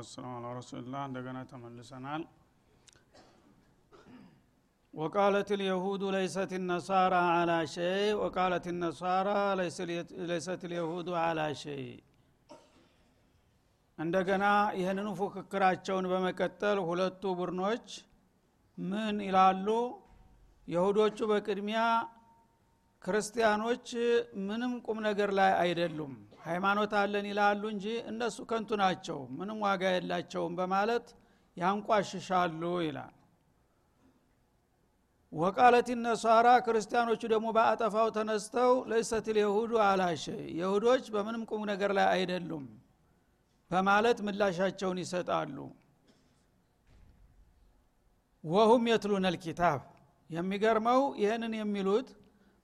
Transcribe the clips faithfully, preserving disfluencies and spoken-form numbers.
والسلام على رسول الله. عندنا تملسنال وقالت اليهود ليست النصارى على شيء وقالت النصارى ليست اليهود على شيء. እንደገና ይሄንን ፉክክራቸውን በመከተል ሁለቱ ቡርኖች ምን ይላሉ? ይሁዶቹ በቅድሚያ ክርስቲያኖች ምንም ቁም ነገር ላይ አይደሉም፣ ሃይማኖት አለን ይላሉ እንጂ እነሱ ከንቱ ናቸው፣ ምንም ዋጋ የላቸውም በማለት ያንቋሽሻሉ ይላል። ወቃለት النصارى ክርስቲያኖቹ ደግሞ በአጠፋው ተነስተው ليست اليهود على شيء ይሁዶች በምንም ቁም ነገር ላይ አይደሉም በማለት ምላሻቸውን ይሰጣሉ። وهم يتلون الكتاب የሚገርመው ይሄንን የሚሉት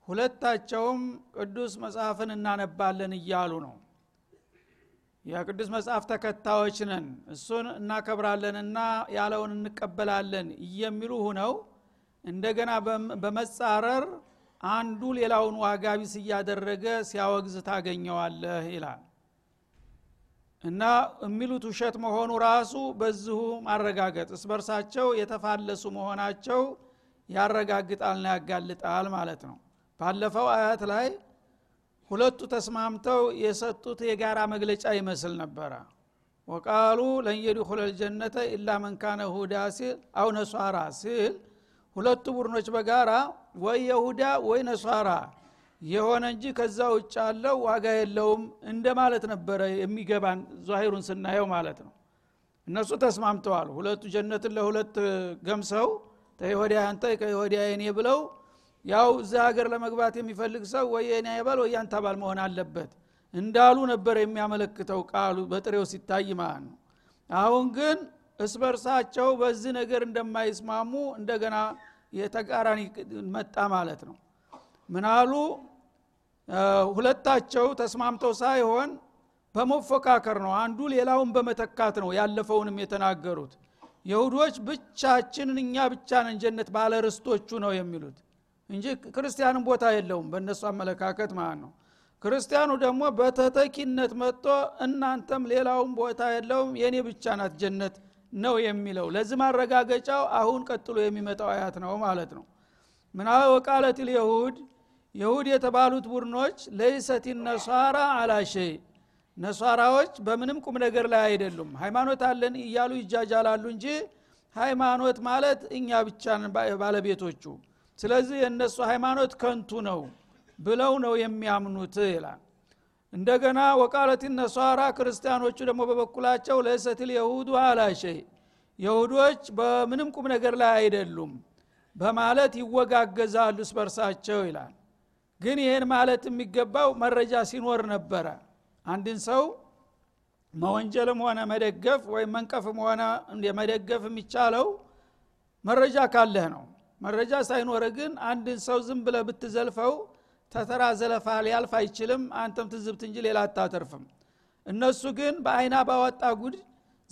ሁለታቸውም ቅዱስ መጽሐፍን እናነባለን ይያሉ ነው። ያ ቅዱስ መጽሐፍ ተከታዮች ነን፣ እሱን እናከብራለንና ያለውን እንቀበላለን የሚሉ ሆነው እንደገና በመጻረር አንዱ ሌላውን ዋጋቢስ ያደረገ ሲያወግዝ ታገኘዋለህ ይላል። እና እሚሉት ውሸት መሆኑ ራሱ በዚሁ ማረጋገጥ እስበርሳቸው የተፋለሱ መሆናቸው ያረጋግጣልና ያጋልጣል ማለት ነው። ባለፈው አያት ላይ ሁለቱ ተስማምተው የሰጡት የጋራ መግለጫ ይመስል ነበር። ወቃሉ ለን يدخل الجنة إلا من كان يهوديا أو نصارى ሲል ሁለቱ ቡርኖች በጋራ ወይ ይሁዳ ወይ ነሳራ የሆነ እንጂ ከዛ ውጭ ያለው ዋጋ የለውም እንደማለት ነበር የሚገባን ዛሂሩን ስናየው ማለት ነው። እነሱ ተስማምተዋል። ሁለቱ ጀነትን ለሁለት ገምሰው ተይሁዲያ አንተ ከይሁዲያ እኔ ብለው ያው እዛ ሀገር ለመግባት የሚፈልግ ሰው ወይ እኔ አይባል ወይ አንተ ባል መሆን አለበት እንዳሉ ነበር የሚያመለክተው ቃሉ በጥሬው ሲታይ ማን ነው። አሁን ግን እስበርሳቸው በዚህ ነገር እንደማይስማሙ እንደገና የተቃራኒ መጣ ማለት ነው። ምናሉ ሁለታቸው ተስማምተው ሳይሆን በመፎካከር ነው፣ አንዱ ሌላውን በመተካት ነው ያለፈውንም የተናገሩት። ይሁዶች ብቻችንን እኛ ብቻ ነን ጀነት ባለ ርስቶቹ ነው የሚሉት እንጂ ክርስቲያንም ቦታ የለውም በእነሱ አመለካከት ማለት ነው። ክርስቲያኑ ደግሞ በተተኪነት መጥቶ እናንተም ሌላውም ቦታ የለውም የኔ ብቻ ናት ጀነት ነው የሚለው። ለዚህ ማረጋገጫው አሁን ቀጥሎ የሚመጣው አያት ነው ማለት ነው። ምናው ወቃለት اليهود ይሁድ የተባሉት ቡርኖች ليست النصارى على شيء ነሳራዎች በምንም ቁም ነገር ላይ አይደሉም፣ ሃይማኖት አለን እያሉ ይጃጃላሉ እንጂ ሃይማኖት ማለት እኛ ብቻ ነን ባለቤቶቹ፣ ስለዚህ የነሱ ሃይማኖት ከንቱ ነው ብለው ነው የሚያምኑት ይላል። እንደገና ወቃለት النصارى ክርስቲያኖቹ ደግሞ በበኩላቸው ليست اليهود على شيء ይሁዶች በምንም ቁም ነገር ላይ አይደሉም በማለት ይወጋገዛሉ ስበርሳቸው ይላል። ግን ይሄን ማለት የሚገባው መረጃ ሲኖር ነበር። አንድን ሰው መወንጀልም ሆነ መደገፍ ወይም መንቀፍም ሆነ እንደመደገፍ የሚቻለው መረጃ ካለ ነው። መረጃ ሳይኖር ግን አንድን ሰው ዝም ብለህ ብትዘልፈው ተተራ ዘለፋ ሊያልፍ አይችልም፣ አንተም ትዝብት እንጂ ሌላ አታተርፍም። እነሱ ግን በአይና ባወጣ ጉድ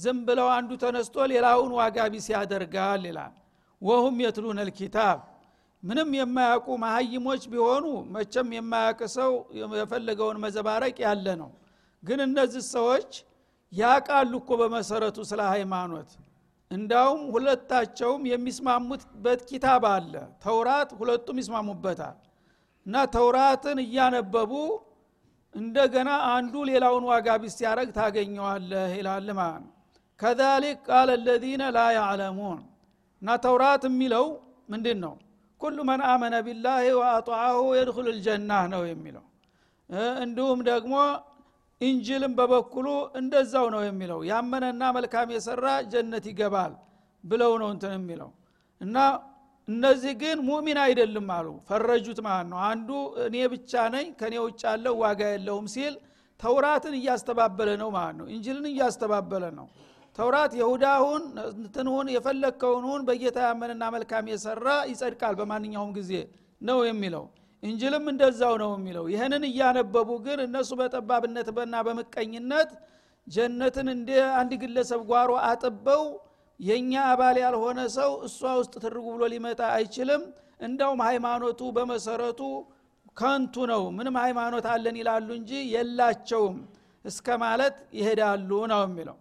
ዝም ብለው አንዱ ተነስቶ ሌላውን ዋጋቢስ ያደርጋል ይላል። وهم يتلون الكتاب ምንም የማያቁ ማህይሞች ቢሆኑ መቼም የማያቀሰው የፈለገውን መዘባረቅ ያለ ነው። ግን እነዚህ ሰዎች ያቃሉ እኮ በመሰረቱ ስለ ሃይማኖት። እንዳውም ሁለታቸውም የሚስማሙበት ኪታብ አለ ተውራት፣ ሁለቱም ይስማሙበታል። እና ተውራትን እያነበቡ እንደገና አንዱ ሌላውን ዋጋ ቢያረግ ታገኘዋለህ ይላል ማለት كذلك قال الذين لا يعلمون ና ተውራት የሚለው ምንድነው? ሁሉ ማን አመነ بالله واطاعه يدخل الجنه ነው የሚለው። እንዲሁም ደግሞ ኢንጂልም በበኩሉ እንደዛው ነው የሚለው፣ ያመነና መልካም የሰራ ጀነት ይገባል ብለው ነው እንትን የሚለው። እና እነዚህ ግን ሙእሚን አይደለም አሉ ፈረጁት ማለት ነው። አንዱ እኔ ብቻ ነኝ ከኔ ውጭ ያለው ዋጋ የለውም ሲል ተውራትን እያስተባበለ ነው ማለት ነው፣ ኢንጂልን እያስተባበለ ነው። ተውራት ይሁዳውን እንትኑን የፈለከውኑን በጌታ ያመነና መልካም የሰራ ይጸድቃል በማንኛውም ጊዜ ነው የሚለው፣ ኢንጂልም እንደዛው ነው የሚለው። ይሄንን ያነበቡ ግን እነሱ በጠባብነት በእና በመቀኝነት ጀነትን እንደ አንድ ግለሰብ ጓሮ አጥበው የኛ አባል ያልሆነ ሰው እሷ ውስጥ ትርጉ ብሎ ሊመጣ አይችልም፣ እንደውም ሃይማኖቱ በመሰረቱ ከንቱ ነው፣ ምንም ሃይማኖት አለን ይላሉ እንጂ የላቸውም እስከ ማለት ይሄዳሉ ነው የሚለው።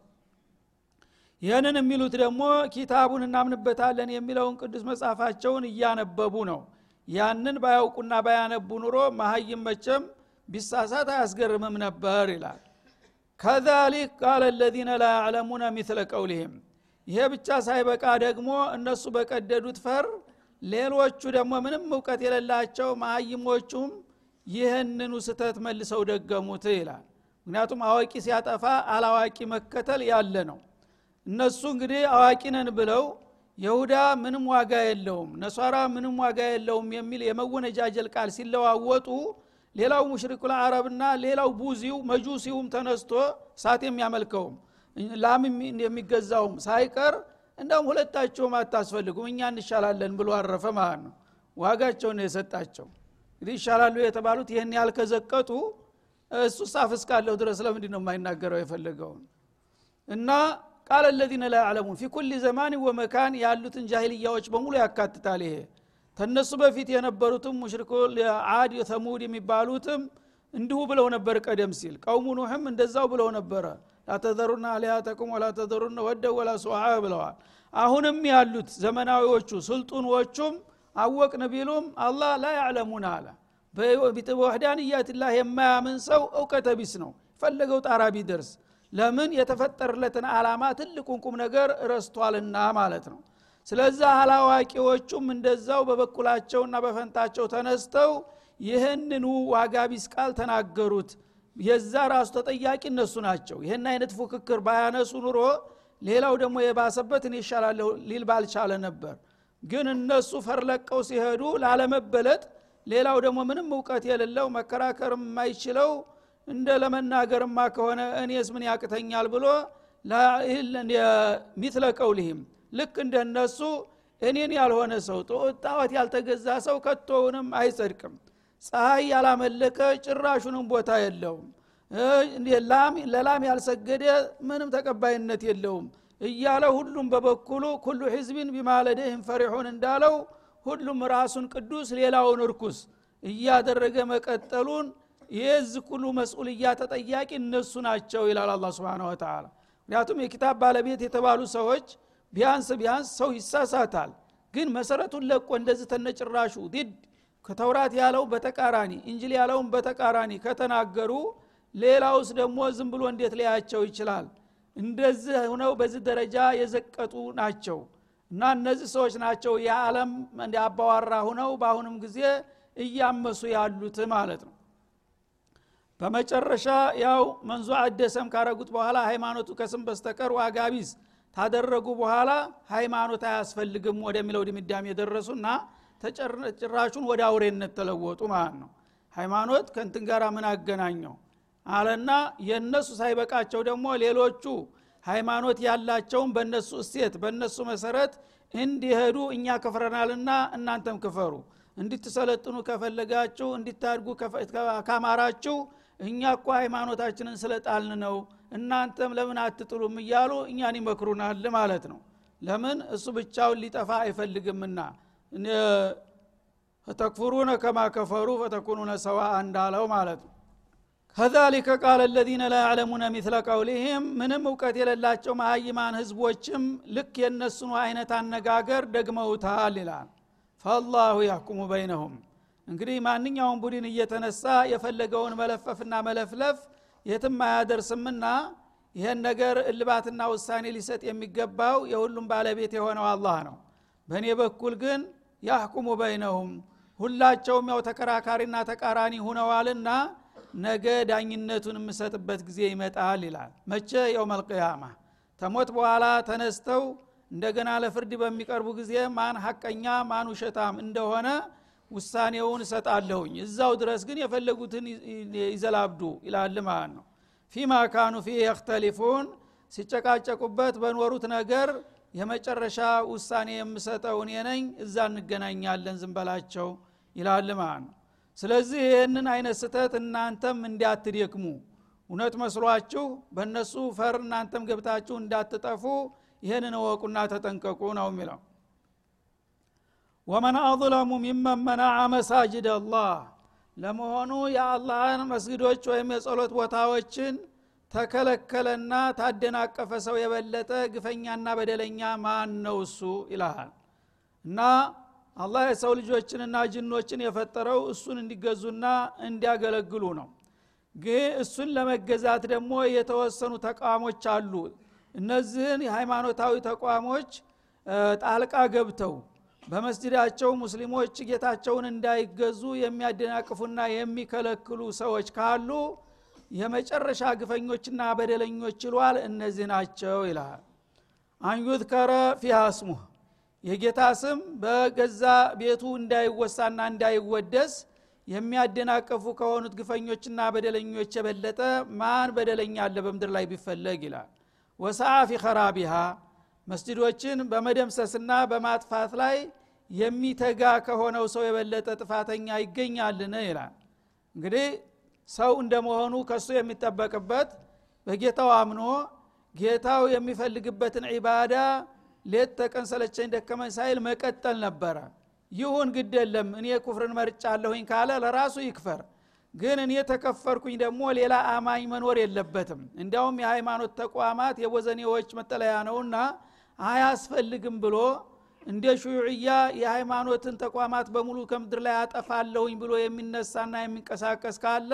ይሄንን የሚሉት ደግሞ ኪታቡን እናምንበታለን የሚለውን ቅዱስ መጻፋቸውን ያነበቡ ነው። ያንን ባያውቁና ባያነቡ ኑሮ ማህይም መቸም ቢሳሳት ያስገርምም ነበር ይላል። كذلك قال الذين لا يعلمون مثل قولهم ይሄ ብቻ ሳይበቃ ደግሞ እነሱ በቀደዱት ፈር ሌሎቹ ደግሞ ምንም ዕውቀት የሌላቸው ማህይሞቹም ይሄንን ስተት መልሰው ደገሙት ይላል። ምክንያቱም አዋቂ ሲያጠፋ አላዋቂ መከተል ያለ ነው። እነሱ እንግዲህ አዋቂ ነን ብለው ይሁዳ ምንም ዋጋ የለውም ነሷራ ምንም ዋጋ የለውም የሚል የመወነጃጀል ቃል ሲለዋወጡ ሌላው ሙሽሪኩል አረብና ሌላው ቡዚው መጁሲውም ተነስቶ ሳቴም ያመልከው ላምም የሚገዛው ሳይቀር እንደውም ሁለታቸው ማታስፈልጉም እኛ እንሻላለን ብሎ አረፈ ማለት ነው። ዋጋቸው ነው የሰጣቸው። እንግዲህ ይሻላሉ የተባሉት ይሄን ያልከዘቀጡ እሱ ሳፍስ ካለው ድረስ ለምን ነው የማይናገረው የፈለገው እና قال الذين لا يعلمون في كل زمان ومكان ያሉትን ጃሂልያዎች በሙሉ ያካትታል። ይሄ ተነሱ በፊት የነበሩትም ሙሽሪኮች ለዓድ የሰሙድ የሚባሉትም እንዲሁ ብለው ነበር። ቀደም ሲል ቀውሙ ኑህም እንደዛው ብለው ነበር። አተዘሩና አለያተኩም ወላ ተዘሩና ወደ ወላ ሱአ ብለዋል። አሁንም ያሉት ዘመናዊዎቹ ሱልጣኖቹም አወቅን ቢሉም አላህ لا يعلمون አለ። በወህዳንያት الله የማያምን ሰው ዕውቀት ቢስ ነው። ፈለገው ጣራ ቢደርስ ለምን የተፈጠረለትን ዓላማ ትልቁን ቁም ነገር ረስቷልና ማለት ነው። ስለዚህ አላዋቂዎቹም እንደዛው በበኩላቸውና በፈንታቸው ተነስተው ይሄንን ዋጋ ቢስቃል ተናገሩት። የዛ ራሱ ተጠያቂ እነሱ ናቸው። ይሄን አይነት ፉክክር ባያነሱ ኑሮ ሌላው ደግሞ የባሰበት ይሻላል ሊል ባልቻለ ነበር። ግን እነሱ ፈርለቀው ሲሄዱ ላለመበለጥ ሌላው ደግሞ ምንም ዕውቀት የሌለው መከራከርም የማይችለው እንደ ለመናገርማ ከሆነ እኔስ ምን ያቅተኛል ብሎ ላኢለን የምትለ ቀውልህም ልክ እንደነሱ እኔን ያልሆነ ሰው ጣዖት ያልተገዛ ሰው ከቶውንም አይጸድቅም። ፀሐይ ያላመለከ ጭራሹንም ቦታ የለውም። ለላም ለላም ያልሰገደ ምንም ተቀባይነት የለውም እያለ ሁሉም በበኩሉ ኩሉ ህዝብን በማለደህም ፈሪሁን እንዳለው ሁሉም ራሱን ቅዱስ ሌላውን ርኩስ እያደረገ መቀጠሉን የዚህ ሁሉ መስኡልያ ተጠያቂ እነሱ ናቸው ይላል አላህ Subhanahu Wa Ta'ala። ምክንያቱም የኪታብ ባለቤት የተባሉ ሰዎች ቢያንስ ቢያንስ ሰው ይሳሳታል ግን መሰረቱን ለቆ እንደዚህ ተነጭራሹ ዲድ ከተውራት ያለው በተቃራኒ እንጂል ያለውን በተቃራኒ ከተናገሩ ሌላውስ ደግሞ ዝም ብሎ እንዴት ሊያያቸው ይችላል? እንደዚህ ሆነው በዚህ ደረጃ የዘቀጡ ናቸው። እና እነዚህ ሰዎች ናቸው የዓለም እንደ አባዋራ ሆነው ባሁንም ጊዜ እያመሱ ያሉት ማለት ነው። በመጨረሻ ያው መንዙ አደሰም ካረጉት በኋላ ሃይማኖቱ ከስም በስተቀር ዋጋቢስ ታደረጉ በኋላ ሃይማኖት አያስፈልግም ወደሚለው ድምዳሜ የደረሱና ተጨራጭራሹን ወደ አውሬነት ተለወጡ ማለት ነው። ሃይማኖት ከንትን ጋራ ምን አገናኘው አለና የነሱ ሳይበቃቸው ደግሞ ሌሎቹ ሃይማኖት ያላቸውን በእነሱ እሴት በእነሱ መሰረት እንዲሄዱ እኛ ከፈረናልና እናንተም ከፈሩ እንድትሰለጥኑ ከፈለጋችሁ እንድታድጉ ከካማራችሁ እኛ እኮ ሃይማኖታችንን ስለጣልን ነው እናንተም ለምን አትጥሉም ይያሉ እኛን ይመክሩናል ማለት ነው። ለምን እሱ ብቻውን ሊጠፋ አይፈልግምና ተተክፉሩና ከማ ከፈሩ فتكونون سواء እንዳለው ማለት ነው። كذلك قال الذين لا يعلمون مثل قولهم ምንም ዕውቀት የሌላቸው ማህይማን ህዝቦችም ልክ የነሱን አይነት አነጋገር ደግመውታል ይላል። فالله يحكم بينهم እንግዲህ ማንኛውም ቡድን እየተነሳ የፈለገውን መለፈፍና መለፍለፍ የትም አያደርስምና ይሄን ነገር እልባትና ውሳኔ ሊሰጥ የሚገባው የሁሉም ባለቤት የሆነው አላህ ነው። በእኔ በኩል ግን يحكم بينهم ሁላቸውም ያው ተከራካሪና ተቃራኒ ሆነዋልና ነገ ዳኝነቱን መስጠበት ጊዜ ይመጣል ይላል። መቼ የውመል ቂያማ ተሞት በኋላ ተነስተው እንደገና ለፍርድ በሚቀርቡ ጊዜ ማን ሐቀኛ ማን ውሸታም እንደሆነ ውሳኔውን ሰጣለሁኝ። እዛው ድረስ ግን የፈለጉትን ይዘላብዱ ይላል ማለት ነው። فيما كانوا فيه يختلفون ሲጨቃጨቁበት በኖሩት ነገር የመጨረሻ ውሳኔ የምሰጠው እኔ ነኝ እዛ እንገናኛለን ዝም በላቸው ይላል ማለት ነው። ስለዚህ ይሄንን አይነት ስተት እናንተም እንዳትደክሙ እውነት መስሏችሁ በእነሱ ፈር እናንተም ገብታችሁ እንዳትጠፉ ይሄንን ወቁና ተጠንቀቁ ነው የሚለው። ومن اظلم ممن منع مساجد الله ለመሆኑ ያአላህን መስጊዶች ወይም የጸሎት ቦታዎችን ተከለከለና ታደናቀፈ ሰው የበለጠ ግፈኛና በደለኛ ማን ነው እሱ ኢላሃን እና አላህ የሰው ልጆችንና ጅኖችን የፈጠረው እሱን እንዲገዙና እንዲያገለግሉ ነው። ግን እሱን ለመገዛት ደግሞ የተወሰኑ ተቋሞች አሉ። እነዚህን የሃይማኖታዊ ተቋሞች ጣልቃ ገብተው በመስጂዳቸው ሙስሊሞች ጌታቸውን እንዳይገዙ የሚያደናቅፉና የሚከለክሉ ሰዎች ካሉ የመጨረሻ ግፈኞችና በደለኞች ይሏል እነዚህ ናቸው ይላል። አንዩዝከረ ፊሃ ስሙ የጌታ ስም በገዛ ቤቱ እንዳይወሳና እንዳይወደስ የሚያደናቀፉ ከሆኑት ግፈኞችና በደለኞች የበለጠ ማን በደለኛ አለ በምድር ላይ ቢፈልግ ይላል። ወሳፊ خرابها መስጂዶችን በመደምሰስና በማጥፋት ላይ የሚተጋ ከሆነው ሰው የበለጠ ጥፋተኛ ይገኛልን ይላል። እንግዲህ ሰው እንደመሆኑ ከሱ የሚጠበቅበት በጌታው አምኖ ጌታው የሚፈልግበትን ኢባዳ ለተቀን ሰለቸኝ ደከመን ሳይል መቀጠል ነበር። ይሁን ግድ የለም እኔ ኩፍርን መርጫለሁኝ ካለ ለራሱ ይክፈር። ግን እኔ ተከፈርኩኝ ደግሞ ሌላ አማኝ መኖር የለበትም። እንዲያውም የሃይማኖት ተቋማት የወዘኔዎች መጠለያ ነውና አያስፈልግም ብሎ እንደ ሹዩዕያ የሃይማኖትን ተቋማት በሙሉ ከምድር ላይ አጠፋለሁኝ ብሎ የሚነሳና የሚንቀሳቀስ ካለ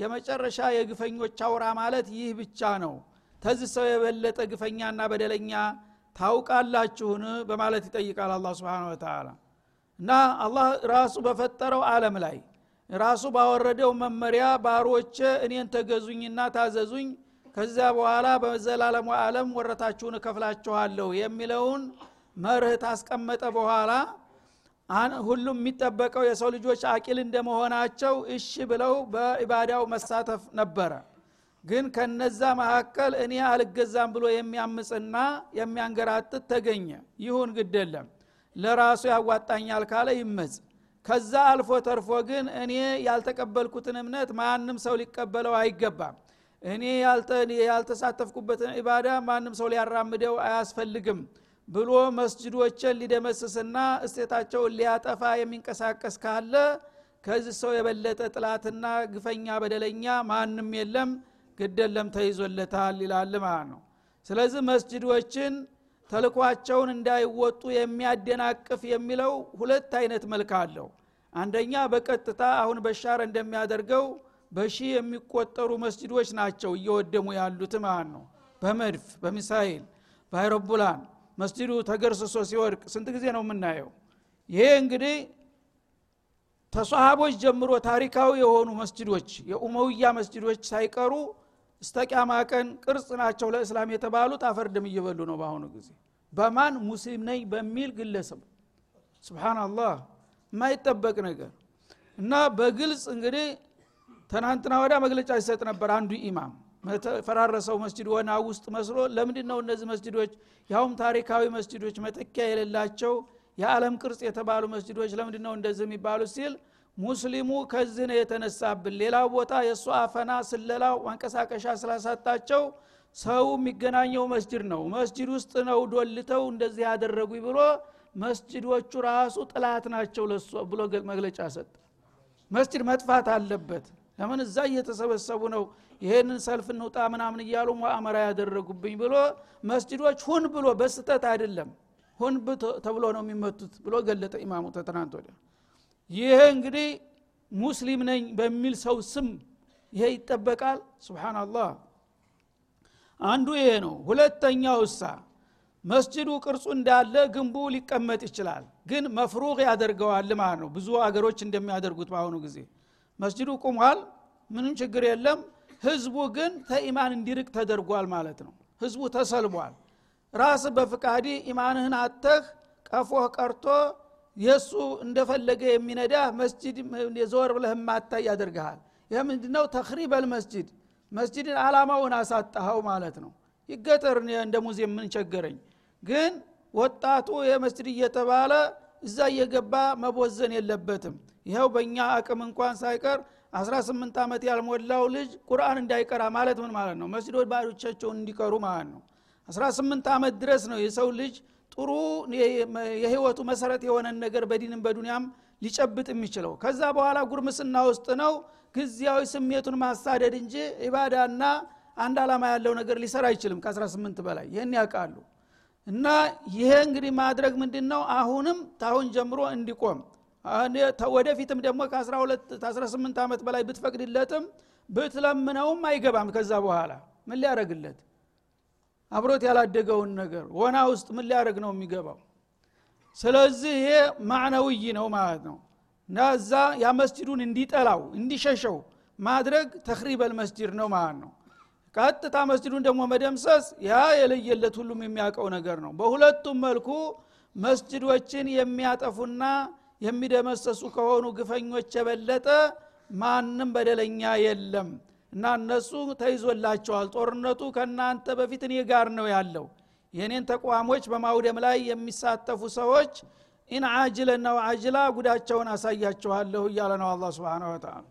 የመጨረሻ የግፈኞች አውራ ማለት ይህ ብቻ ነው። ተዚህ ሰው የበለጠ ግፈኛና በደለኛ ታውቃላችሁን በማለት ይጠይቃል አላህ Subhanahu Wa Ta'ala። እና አላህ ራሱ በፈጠረው ዓለም ላይ ራሱ ባወረደው መመሪያ ባሮቼ እኔን ተገዙኝና ታዘዙኝ ከዛ በኋላ በዘላለም ዓለም ወረታችሁን ከፍላችኋለሁ የሚለውን መርህ ታስቀመጠ በኋላ አን ሁሉም የሚጠበቀው የሰው ልጆች አቂል እንደመሆናቸው እሺ ብለው በኢባዳው መሳተፍ ነበረ። ግን ከነዛ መሐከል እኔ አልገዛም ብሎ የሚያምጽና የሚያንገራጥት ተገኘ። ይሁን ግድ የለም ለራሱ ያዋጣኛል ካለ ይመጽ። ከዛ አልፎ ተርፎ ግን እኔ ያልተቀበልኩትን እምነት ማንም ሰው ሊቀበለው አይገባም። እኔ ያልተሳተፍኩበትን ኢባዳ ማንም ሰው ሊያራምደው አያስፈልግም ብሎ መስጂዶችን ሊደመስስና እስቴታቸውን ሊያጠፋ የሚንቀሳቀስ ካለ ከዚህ ሰው የበለጠ ጥላትና ግፈኛ በደለኛ ማንም የለም ግደለም ተይዞለታል ይላል ማለት ነው። ስለዚህ መስጂዶችን ተልኳቸውን እንዳይወጡ የሚያደናቅፍ የሚለው ሁለት አይነት መልክ አለው። አንደኛ በቀጥታ አሁን በሻር እንደሚያደርገው በሺ የሚቆጠሩ መስጂዶች ናቸው እየወደሙ ያሉት ማለት ነው። በመድፍ በሚሳኤል በአይሮፕላን መስጂዱ ተገርሰሶ ሲወድቅ ስንት ጊዜ ነው የምናየው? ይሄ እንግዲህ ተሷሃቦች ጀምሮ ታሪካዊ የሆኑ መስጂዶች የኡመውያ መስጂዶች ሳይቀሩ እስተቂያማ ቀን ቅርጽ ናቸው ለእስላም የተባሉት አፈርድም እየበሉ ነው ባሁን ጊዜ በማን ሙስሊም ነኝ በሚል ግለሰብ። ሱብሃንአላህ ማይጠበቅ ነገር እና በግልጽ እንግዲህ ተናንትና ወዳ መግለጫ ይሰጥ ነበር አንዱ ኢማም ፈራረሰው መስጂድ ወና ውስጥ መስሎ ለምንድን ነው እነዚህ መስጂዶች ያውም ታሪካዊ መስጂዶች መተኪያ የሌላቸው የዓለም ቅርጽ የተባሉ መስጂዶች ለምንድን ነው እንደዚህ የሚባሉ ሲል ሙስሊሙ ከዚህ ነው የተነሳብን ሌላ ቦታ የሱ አፈና ስለላው አንቀሳቀሻ ስላሳጣቸው ሰው የሚገናኘው መስጂድ ነው መስጂድ ውስጥ ነው ዶልተው እንደዚህ ያደረጉኝ ብሎ መስጂዶቹ ራሱ ጥላት ናቸው ለሱ ብሎ መግለጫ ሰጠ። መስጂድ መጥፋት አለበት ለምን እዛ እየተሰበሰቡ ነው ይሄንን ሰልፍ እንውጣ ምናምን እያሉ ሙአመራ ያደረጉብኝ ብሎ መስጂዶች ሁን ብሎ በስተት አይደለም ሁን ተብሎ ነው የሚመቱት ብሎ ገለጠ ኢማሙ ተተናንቶ ደ ይሄ እንግዲህ ሙስሊም ነኝ በሚል ሰው ስም ይሄ ይጠበቃል። ሱብሃንአላህ አንዱ ይሄ ነው። ሁለተኛው ሳ መስጂዱ ቅርጹ እንዳለ ግንቡ ሊቀመጥ ይችላል ግን መፍሩግ ያደርገዋል ማለት ነው። ብዙ አገሮች እንደሚያደርጉት ባሁን ጊዜ መስጂዱ ቆሟል ምንም ችግር የለም ህዝቡ ግን ተኢማን እንዲርቅ ተደርጓል ማለት ነው። ህዝቡ ተሰልቧል ራስ በፍቃዲ ኢማንህን አተህ ቀፎህ ቀርቶ ኢየሱ እንደፈለገ የሚነዳ መስጂድ የዞር ብለህም አታይ ያደርጋል። ይሄ ምንድነው ተخريبል መስጂድ መስጂድን አላማውን አሳጣው ማለት ነው። ይገጠርን እንደ ሙዚየም ምን ቸገረኝ ግን ወጣቱ የመስጂድ እየተባለ እዛ እየገባ መቦዘን የለበትም። ይሄው በእኛ አቅም እንኳን ሳይቀር አስራ ስምንት አመት ያልሞላው ልጅ ቁርአን እንዳይቀራ ማለት ምን ማለት ነው? መስጂዶች ባሪዎቻቸው እንዲቀሩ ማለት ነው። አስራ ስምንት አመት ድረስ ነው የሰው ልጅ ጥሩ የህይወቱ መሰረት የሆነ ነገር በዲንም በዱንያም ሊጨብጥ የሚችለው። ከዛ በኋላ ጉርምስና ውስጥ ነው ግዚያዊ ስሜቱን ማሳደድ እንጂ ኢባዳና አንድ አላማ ያለው ነገር ሊሰራ አይችልም ከ18 በላይ ይሄን ያቃሉ እና ይሄ እንግዲህ ማድረግ ምንድነው አሁንም ታሁን ጀምሮ እንዲቆም አኔ ተወደፊትም ደግሞ ከ12 ከ18 አመት በላይ ብትፈቅድለትም ብትለምነውም አይገባም ከዛ በኋላ ምን ሊያረግለት አብሮት ያላደገውን ነገር ወና ውስጥ ምን ሊያረግ ነው የሚገባው ስለዚህ ይሄ ማዕናዊ ነው ማለት ነው ናዛ ያ መስጂዱን እንዲጠላው እንዲሸሸው ማድረግ ተخريبል መስጂድ ነው ማለት ነው ቀጥታ መስጂዱን ደግሞ መደምሰስ ያ የለየለት ሁሉም የሚያቀው ነገር ነው በሁለቱም መልኩ መስጂዶችን የሚያጠፉና የሚደመሰሱ ከሆኑ ግፈኞች በለጠ ማንንም በደለኛ የለም እና እነሱ ተይዞላቸዋል ጦርነቱ ከናንተ በፊት እኔ ጋር ነው ያለው የኔን ተቋሞች በማውደም ላይ የሚሳተፉ ሰዎች ኢን አጅለና ወአጅላ ጉዳቸውን አሳያቸዋለሁ ይላል ነው አላህ Subhanahu Wa Ta'ala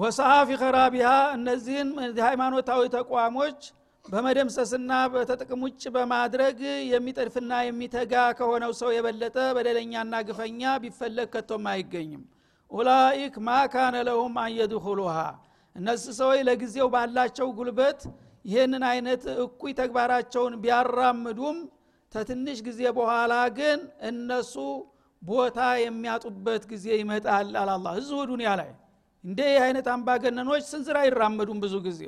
ወሰሃፊ خرابها እነዚህን ሃይማኖታዊ ተቋሞች በመደምሰስና በተጠቅሙጭ በማድረግ የሚጠርፍና የሚተጋ ከሆነው ሰው የበለጠ በደለኛና ግፈኛ ቢፈለግ ከቶም አይገኝም ኡላኢክ ማካነ ለሁም አይድኹሉሃ እነሱ ሰው ለጊዜው ባላቸው ጉልበት ይሄንን አይነት እኩይ ተግባራቸውን ቢያራምዱም ተትንሽ ጊዜ በኋላ ግን እነሱ ቦታ የሚያጡበት ጊዜ ይመጣል አላህ እዚሁ ዱንያ ላይ እንደ አይነት አምባገነኖች ስንዝራ ይራመዱም ብዙ ጊዜ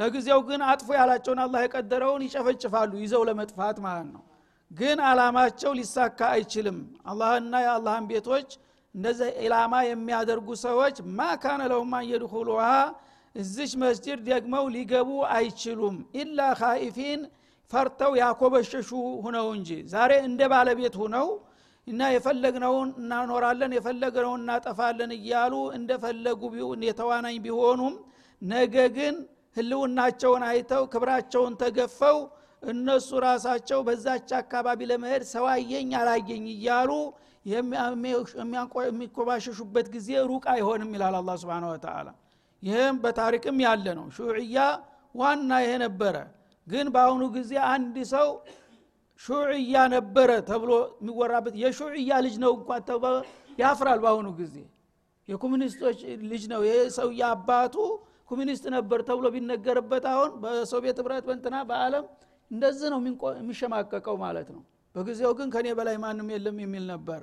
ለጊዜው ግን አጥፎ ያላቸውን አላህ የቀደረውን ይጨፈጭፋሉ ይዘው ለመጥፋት ማለት ነው ግን አላማቸው ሊሳካ አይችልም አላህና የአላህን ቤቶች እንደዛ ኢላማ የሚያደርጉ ሰዎች ማካነ ለሁም አይድኹሉሃ እዚች መስጂድ ደግመው ሊገቡ አይችሉም ኢላ ኻኢፊን ፈርተው ያኮበሸሹ ሆነው እንጂ ዛሬ እንደ ባለቤት ሆነው እና የፈለግነውን እናኖራለን የፈለግነውን እናጠፋለን ይያሉ እንደፈለጉ ቢሆን የተዋናኝ ቢሆኑም ነገ ግን ህልውናቸውን አይተው ክብራቸውን ተገፈው እነሱ ራሳቸው በዛች አካባቢ ለመሄድ ሰዋየኝ አላየኝ ይያሉ የሚያቆባሽሹበት ጊዜ ሩቅ አይሆንም ይላል አላህ Subhanahu Wa Ta'ala ይሄም በታሪክም ያለ ነው ሹዕያ ዋና ይሄ ነበረ ግን ባሁኑ ጊዜ አንድ ሰው ሹዕያ ነበረ ተብሎ የሚወራበት የሹዕያ ልጅ ነው እንኳን ተባለ ያፍራል ባሁኑ ጊዜ የኮሙኒስቶች ልጅ ነው ይሄ ሰው ያባቱ ኮሙኒስት ነበር ተብሎ ቢነገርበት አሁን በሶቪየት ህብረት በእንትና በአለም እንደዚህ ነው የሚሸማቀቀው ማለት ነው በጊዜው ግን ከኔ በላይ ማንም የለም የሚል ነበረ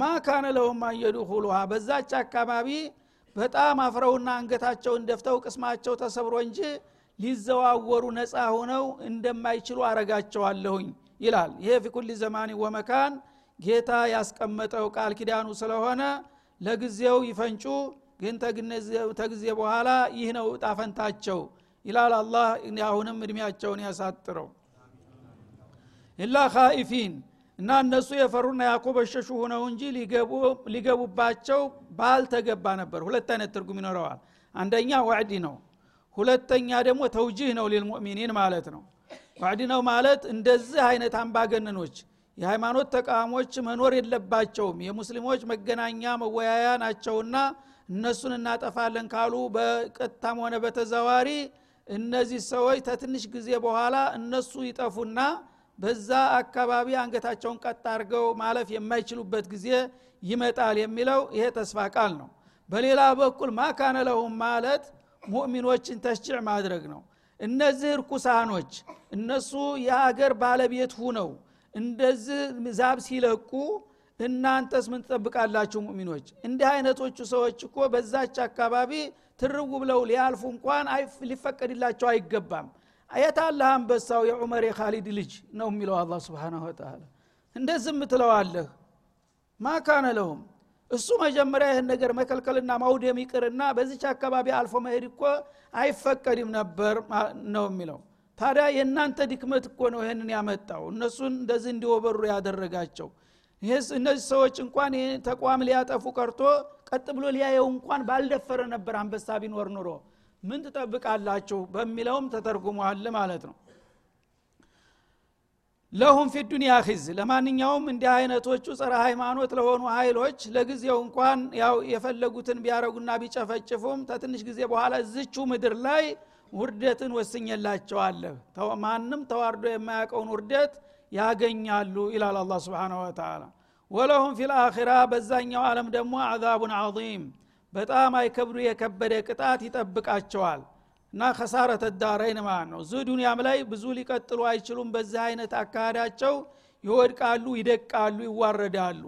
ማካነ ለሁም አይድኹሉሃ በዛች አካባቢ በጣም አፍረውና አንገታቸውን ደፍተው ቅስማቸው ተሰብሮ እንጂ ሊዘዋወሩ ነፃ ሆነው እንደማይችሉ አረጋቸዋለሁኝ ይላል ይሄ በኩል ዘመን ወመካን ጌታ ያስቀመጠው ቃል ኪዳኑ ስለሆነ ለጊዜው ይፈንጩ ግን ተግነዘው ተግዜ በኋላ ይህ ነው ጣፈንታቸው ይላል አላህ ያሁንም እድሜያቸውን ያሳጥረው ኢላ ኻኢፊን እና እነሱ የፈሩና ያቆበሸሹ ሆነው እንጂ ሊገቡ ሊገቡባቸው ባልተገባ ነበር ሁለት አይነት ትርጉም ይኖረዋል አንደኛ ወዕዲ ነው ሁለተኛ ደግሞ ተውጂህ ነው ለልሙእሚኒን ማለት ነው ወዕዲ ነው ማለት እንደዚህ አይነት አምባገነኖች የሃይማኖት ተቃዋሞች መኖር የለባቸውም የሙስሊሞች መገናኛ መወያያ ናቸውና እነሱን እናጠፋለን ካሉ በቀጥታም ሆነ በተዘዋዋሪ እነዚህ ሰዎች ተትንሽ ጊዜ በኋላ እነሱ ይጠፉና በዛ አካባቢ አንገታቸውን ቀጥ አድርገው ማለፍ የማይችሉበት ጊዜ ይመጣል የሚለው ይሄ ተስፋ ቃል ነው በሌላ በኩል ማካነ ለሁም ማለት ሙእሚኖችን ተሽጂዕ ማድረግ ነው እነዚህ ርኩሳኖች እነሱ የአገር ባለቤት ሆነው እንደዚህ ዛብ ሲለቁ እናንተስ ምን ተጠብቃላችሁ ሙእሚኖች እንዲህ አይነቶቹ ሰዎች እኮ በዛች አካባቢ ትርው ብለው ሊያልፉ እንኳን ሊፈቀድላቸው አይገባም አያታላህ አንበሳው የዑመር የኻሊድ ልጅ ነው የሚለው አላህ Subhanahu Wa Ta'ala እንደዚህ ምትለው አለህ ማካነ ለሁም እሱ መጀመሪያ ይሄን ነገር መከልከልና ማውደም ይቅርና በዚህ አካባቢ አልፎ መሄድ እኮ አይፈቀድም ነበር ነው የሚለው ታዲያ የናንተ ድክመት እኮ ነው ይሄንን ያመጣው እነሱን እንደዚህ እንዲወበሩ ያደረጋቸው ይሄስ እነዚህ ሰዎች እንኳን ይሄን ተቋም ሊያጠፉ ቀርቶ ቀጥ ብሎ ሊያየው እንኳን ባልደፈረ ነበር አንበሳ ቢኖር ኑሮ ምን ተጠብቃላችሁ በሚለውም ተተርጉሟል ማለት ነው ለሁም في الدنيا خزي ለማንኛውም እንዲህ አይነቶቹ ጸረ ሃይማኖት ለሆኑ ኃይሎች ለጊዜው እንኳን ያው የፈለጉትን ቢያረጉና ቢጨፈጭፉም ተትንሽ ጊዜ በኋላ እዚቹ ምድር ላይ ውርደትን ወስኝላቸዋለሁ ማንም ተዋርዶ የማያቀውን ውርደት ያገኛሉ ኢላላ አላህ Subhanahu Wa Ta'ala ወለሁም في الاخره በዛኛው ዓለም ደግሞ عذاب عظيم በጣም አይከብዱ የከበደ ቅጣት ይጠብቃቸዋል እና خسارة الدارين ማለት ነው። እዚህ ዱንያም ላይ ብዙ ሊቀጥሉ አይችሉም። በዛ አይነት አካዳቸው ይወድቃሉ፣ ይደቃሉ፣ ይዋረዳሉ።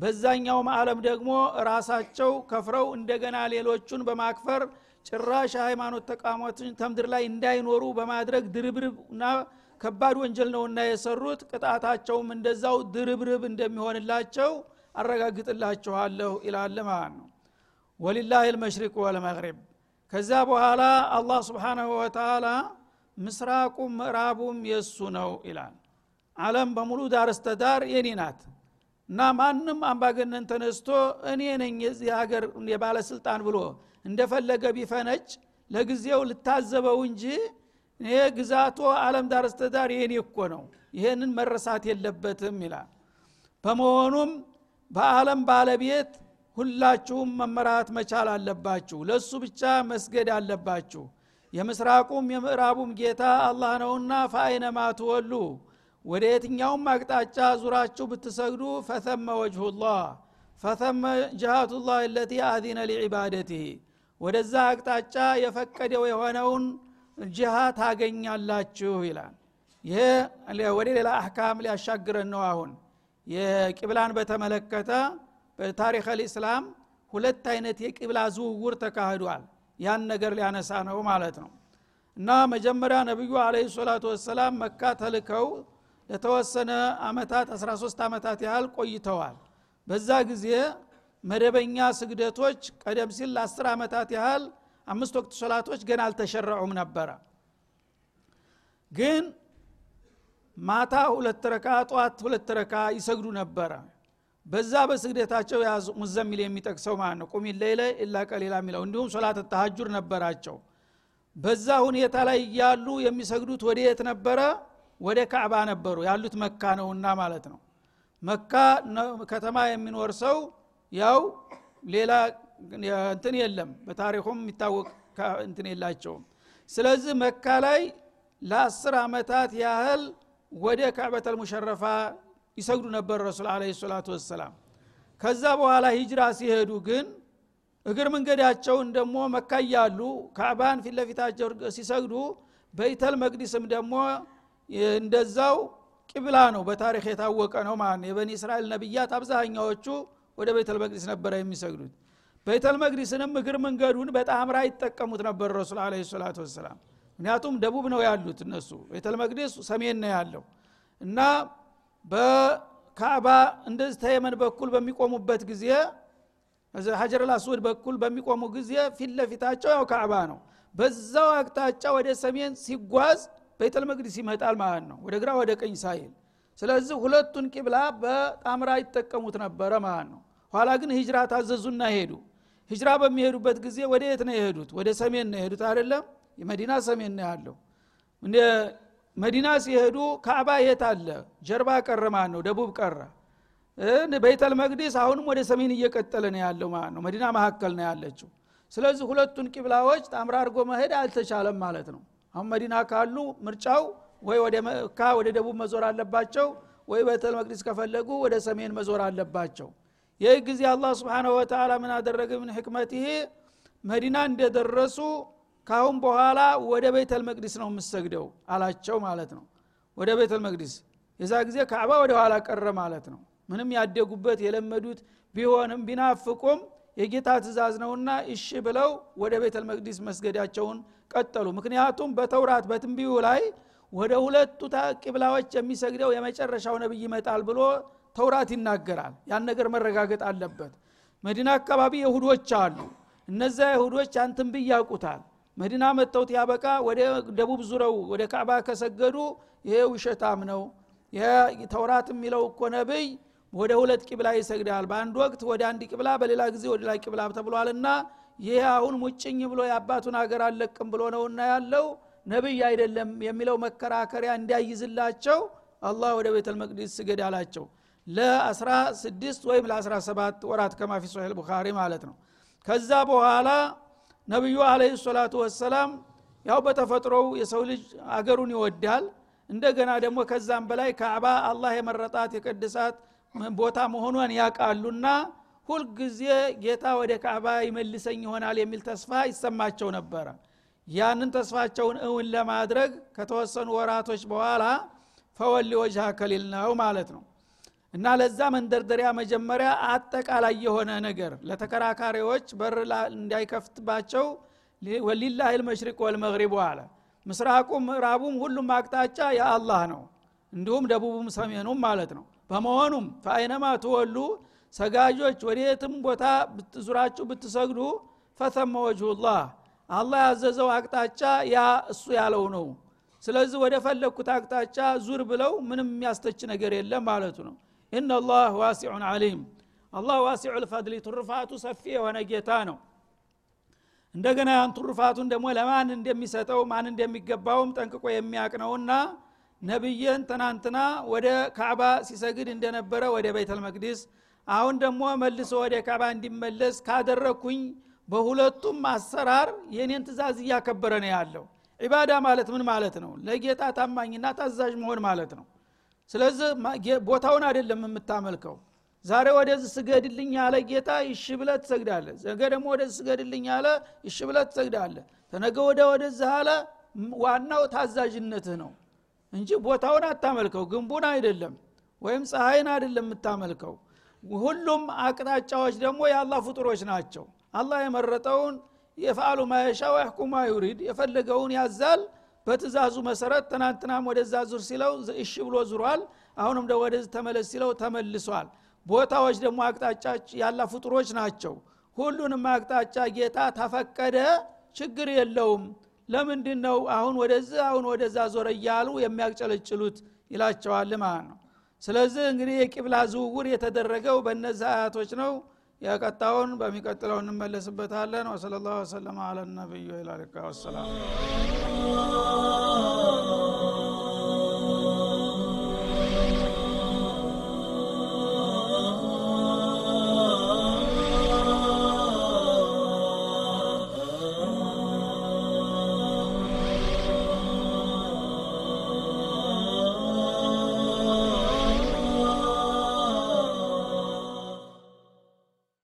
በዛኛው ዓለም ደግሞ ራሳቸው ከፍረው እንደገና ሌሎችን በማክፈር ጭራሽ ሃይማኖት ተቃዋሚዎችን ተምድር ላይ እንዳይኖሩ በማድረግ ድርብርብና ከባድ ወንጀል ነውና የሰሩት ቅጣታቸውም እንደዛው ድርብርብ እንደሚሆንላቸው አረጋግጥላችኋለሁ ኢላለ ማለት ነው። ወሊላሂ المشرق والمغرب ከዛ በኋላ አላህ Subhanahu Wa Ta'ala ምስራቁም ምዕራቡም የሱ ነው ኢላል። ዓለም በሙሉ ዳር እስከ ዳር የኔ ናት። እና ማንም አምባገነን ተነስቶ እኔ ነኝ የዚህ ሀገር የባለ ስልጣን ብሎ እንደፈለገ ቢፈነጭ ለጊዜው ልታዘበው እንጂ ይሄ ግዛቱ ዓለም ዳር እስከ ዳር የኔ እኮ ነው፣ ይሄንን መረሳት የለበትም ይላል። በመሆኑም በዓለም ባለቤት ሁላችሁም መመራት መቻል አለባችሁ፣ ለሱ ብቻ መስገድ አለባችሁ። የምስራቁም የምዕራቡም ጌታ አላህ ነውና ፈአይነማ ተወሉ ወደየትኛውም አቅጣጫ ዙራችሁ ብትሰግዱ ፈተመ ወጅሁላህ ፈተመ ጀሃቱላህ التي اذن لعبادته ወደዛ አቅጣጫ የፈቀደው የሆነውን ጀሃት አገኛላችሁ ይላል። ይሄ ወደ ሌላ አህካም ሊያሻግረን ነው። አሁን የቂብላን በተመለከተ በታሪክ الاسلام ሁለት አይነት የቂብላ ዝውውር ተካሂዷል። ያን ነገር ሊያነሳ ነው ማለት ነው። እና መጀመሪያ ነብዩ አለይሂ ሰላቱ ወሰለም መካ ተልከው ለተወሰነ አመታት አስራ ሶስት አመታት ያህል ቆይተዋል። በዛ ጊዜ መደበኛ ስግደቶች ቀደም ሲል ለ10 አመታት ያህል አምስት ወቅት ሶላቶች ገና አልተሸረዑም ነበር። ግን ማታ ሁለት ረካ ጧት ሁለት ረካ ይሰግዱ ነበር። በዛ በስግደታቸው ያዝ ሙዘሚል የሚጠቅሰው ማን ነው ቁሚል ለይለ ኢላ ቀሊላ ሚለው እንዲሁም ሶላት ተሐጁር ነበራቸው። በዛ ሁኔታ ላይ ያሉ የሚሰግዱት ወዴት ነበረ? ወደ ካዕባ ነበሩ። ያሉት መካ ነውና ማለት ነው። መካ ከተማ የሚኖር ሰው ያው ሌላ እንትን የለም፣ በታሪኩም የሚታወቅ እንትን የላቸውም። ስለዚህ መካ ላይ ለ10 አመታት ያህል ወደ ካዕባተል ሙሸረፋ ይሰግዱ ነበር ረሱል አለይሂ ሰላቱ ወሰለም። ከዛ በኋላ ሂጅራ ሲሄዱ ግን እግር መንገዳቸውን ደግሞ መካ ያሉ ካዕባን ፊት ለፊታቸው ሲሰግዱ በይተል መቅዲስም ደግሞ እንደዛው ቂብላ ነው፣ በታሪክ የታወቀ ነው ማለት ነው። የበኒ እስራኤል ነብያት አብዛኛዎቹ ወደ በይተል መቅዲስ ነበር የሚሰግዱት። በይተል መቅዲስንም እግር መንገዱን በጣም ራ ይተቀሙት ነበር ረሱል አለይሂ ሰላቱ ወሰለም። ምክንያቱም ደቡብ ነው ያሉት እነሱ፣ በይተል መቅዲስ ሰሜን ነው ያለው እና በካዕባ እንደዚህ ተየመን በኩል በሚቆሙበት ጊዜ እዛ ሀጀር አልአስወድ በኩል በሚቆሙ ጊዜ ፊት ለፊታቸው ያው ካዕባ ነው። በዛው አቅጣጫ ወደ ሰሜን ሲጓዝ በይተል መቅዲስ ይመጣል ማለት ነው፣ ወደ ግራ ወደ ቀኝ ሳይል። ስለዚህ ሁለቱን ቂብላ በጣምራ ይተቀሙት ነበር ማለት ነው። ኋላ ግን ሂጅራ ታዘዙና ሄዱ። ሂጅራ በሚሄዱበት ጊዜ ወደ የት ነው የሄዱት? ወደ ሰሜን ነው የሄዱት አይደለም? የመዲና ሰሜን ነው ያለው። እንደ መዲና ሲሄዱ ካዕባ የት አለ? ጀርባ ቀረ ማለት ነው፣ ደቡብ ቀረ። እን በይተል መቅዲስ አሁንም ወደ ሰሜን እየቀጠለ ነው ያለው ማለት ነው፣ መዲና መካከል ነው ያለችው። ስለዚህ ሁለቱን ቂብላዎች ታምራ አድርጎ መሄድ አልተቻለም ማለት ነው። አሁን መዲና ካሉ ምርጫው ወይ ወደ መካ ወደ ደቡብ መዞር አለባቸው፣ ወይ በይተል መቅዲስ ከፈለጉ ወደ ሰሜን መዞር አለባቸው። ይህ ጊዜ አላህ Subhanahu Wa Ta'ala ምን አደረገ? ምን ህክመቲሂ መዲና እንደደረሱ ካሁን በኋላ ወደ በይተል መቅዲስ ነው የምትሰግደው አላቸው ማለት ነው። ወደ በይተል መቅዲስ የዛ ጊዜ ካዕባ ወደ ኋላ ቀረ ማለት ነው። ምንም ያደጉበት የለመዱት ቢሆንም ቢናፍቁም የጌታ ትእዛዝ ነውና እሺ ብለው ወደ በይተል መቅዲስ መስገዳቸውን ቀጠሉ። ምክንያቱም በተውራት በትንቢዩ ላይ ወደ ሁለቱ ቂብላዎች የሚሰግደው የመጨረሻው ነብይ ይመጣል ብሎ ተውራት ይናገራል። ያን ነገር መረጋገጥ አለበት። መዲና አካባቢ ይሁዶች አሉ። እነዛ ይሁዶች ያን ትንቢይ ያውቁታል። መዲና መተው ያበቃ ወደ ደቡብ ዙረው ወደ ካዕባ ከሰገዱ ይሄ ውሸታም ነው፣ የተውራት የሚለው እኮ ነብይ ወደ ሁለት ቂብላ ይሰግዳል፣ በአንድ ወቅት ወደ አንድ ቂብላ በሌላ ጊዜ ወደ ሌላ ቂብላ ተብሏልና ይሄ አሁን ሙጭኝ ብሎ ያባቱን ሀገር አለቅም ብሎ ነውና ያለው ነብይ አይደለም የሚለው መከራከሪያ እንዳይይዝላቸው አላህ ወደ በይተል መቅዲስ ስገድ አላቸው። ለ16 ወይም ለ17 ወራት ከማፊ ሶሂህ ቡኻሪ ማለት ነው። ከዛ በኋላ ነብዩ አለይሂ ሰላቱ ወሰለም ያው በተፈጥሮው የሰው ልጅ አገሩን ይወዳል። እንደገና ደግሞ ከዛም በላይ ካዕባ አላህ የመረጣት የቀደሳት ቦታ መሆኑን ያቃሉና ሁል ጊዜ ጌታ ወደ ካዕባ ይመልሰኝ ይሆናል የሚል ተስፋ ይሰማቸው ነበር። ያንን ተስፋቸውን እውን ለማድረግ ከተወሰኑ ወራቶች በኋላ ፈወል ወጅሃከ ሊልናው ማለት ነው። እና ለዛ መንደርደሪያ መጀመሪያ አጠቃላይ የሆነ ነገር ለተከራካሪዎች በር እንዳይከፍትባቸው ወሊላሂ አልመሽሪቅ ወልመግሪብ ወአለ ምስራቁም ምዕራቡም ሁሉም አቅጣጫ ያአላህ ነው እንዲሁም ደቡቡም ሰሜኑም ማለት ነው። በመሆኑም ፈአይነማ ተወሉ ሰጋጆች ወዴትም ቦታ ብትዙራጩ ብትሰግዱ ፈተመ ወጅሁላህ አላህ ያዘዘው አቅጣጫ ያ እሱ ያለው ነው። ስለዚህ ወደ ፈለኩት አቅጣጫ ዙር ብለው ምንም የሚያስተች ነገር የለም ማለት ነው። ኢነላህ ዋሲዑን ዓሊም አላህ ዋሲዑል ፈድሊ ትርፋቱ ሰፊ የሆነ ጌታ ነው። እንደገና ያን ትርፋቱን ደግሞ ለማን እንደሚሰጠው ማን እንደሚገባውም ጠንቅቆ የሚያውቅ ነውና ነብየን ተናንተና ወደ ካዕባ ሲሰግድ እንደነበረ ወደ በይተል መቅዲስ አሁን ደግሞ መልሶ ወደ ካዕባ እንዲመለስ ካደረኩኝ በሁለቱም አሰራር የኔን ትእዛዝ ያከበረ ነው ያለው። ኢባዳ ማለት ምን ማለት ነው? ለጌታ ታማኝና ታዛዥ መሆን ማለት ነው። ስለዚህ ቦታውን አይደለም የምታመልከው። ዛሬ ወደዚህ ስገድልኝ ያለ ጌታ እሺ ብለህ ትሰግዳለህ። ነገ ደግሞ ወደዚህ ስገድልኝ ያለ እሺ ብለህ ትሰግዳለህ። ተነገ ወደ ወደዚህ ያለ ዋናው ታዛዥነትህ ነው እንጂ ቦታውን አታመልከው። ግንቡን አይደለም ወይም ፀሐይን አይደለም የምታመልከው። ሁሉም አቅጣጫዎች ደግሞ የአላህ ፍጡሮች ናቸው። አላህ የመረጠውን ይፋሉ ማይሻ ወይحكم ማይሪድ የፈለገውን ያዛል። በትዛዙ መሰረት ተናንተና ወደዛ ዙር ሲለው እሺ ብሎ ዙሯል። አሁንም ደግሞ ወደዚህ ተመለስ ሲለው ተመልሷል። ቦታዎች ደግሞ አቅጣጫች ያላ ፍጡሮች ናቸው። ሁሉንም አቅጣጫ ጌታ ተፈቀደ ችግር የለውም። ለምንድነው አሁን ወደዚህ አሁን ወደዛ ዞር ይያሉ የሚያጨለጭሉት ይላቸዋል ማለት ነው። ስለዚህ እንግዲህ የቂብላ ዝውውር የተደረገው በእነዛ አያቶች ነው። ያቀጣውን በሚቀጥለው እንመለስበታለን። ወሰለላሁ ዐለይሂ ወሰለም አለ ነብዩ ኢላሊካ ወሰላም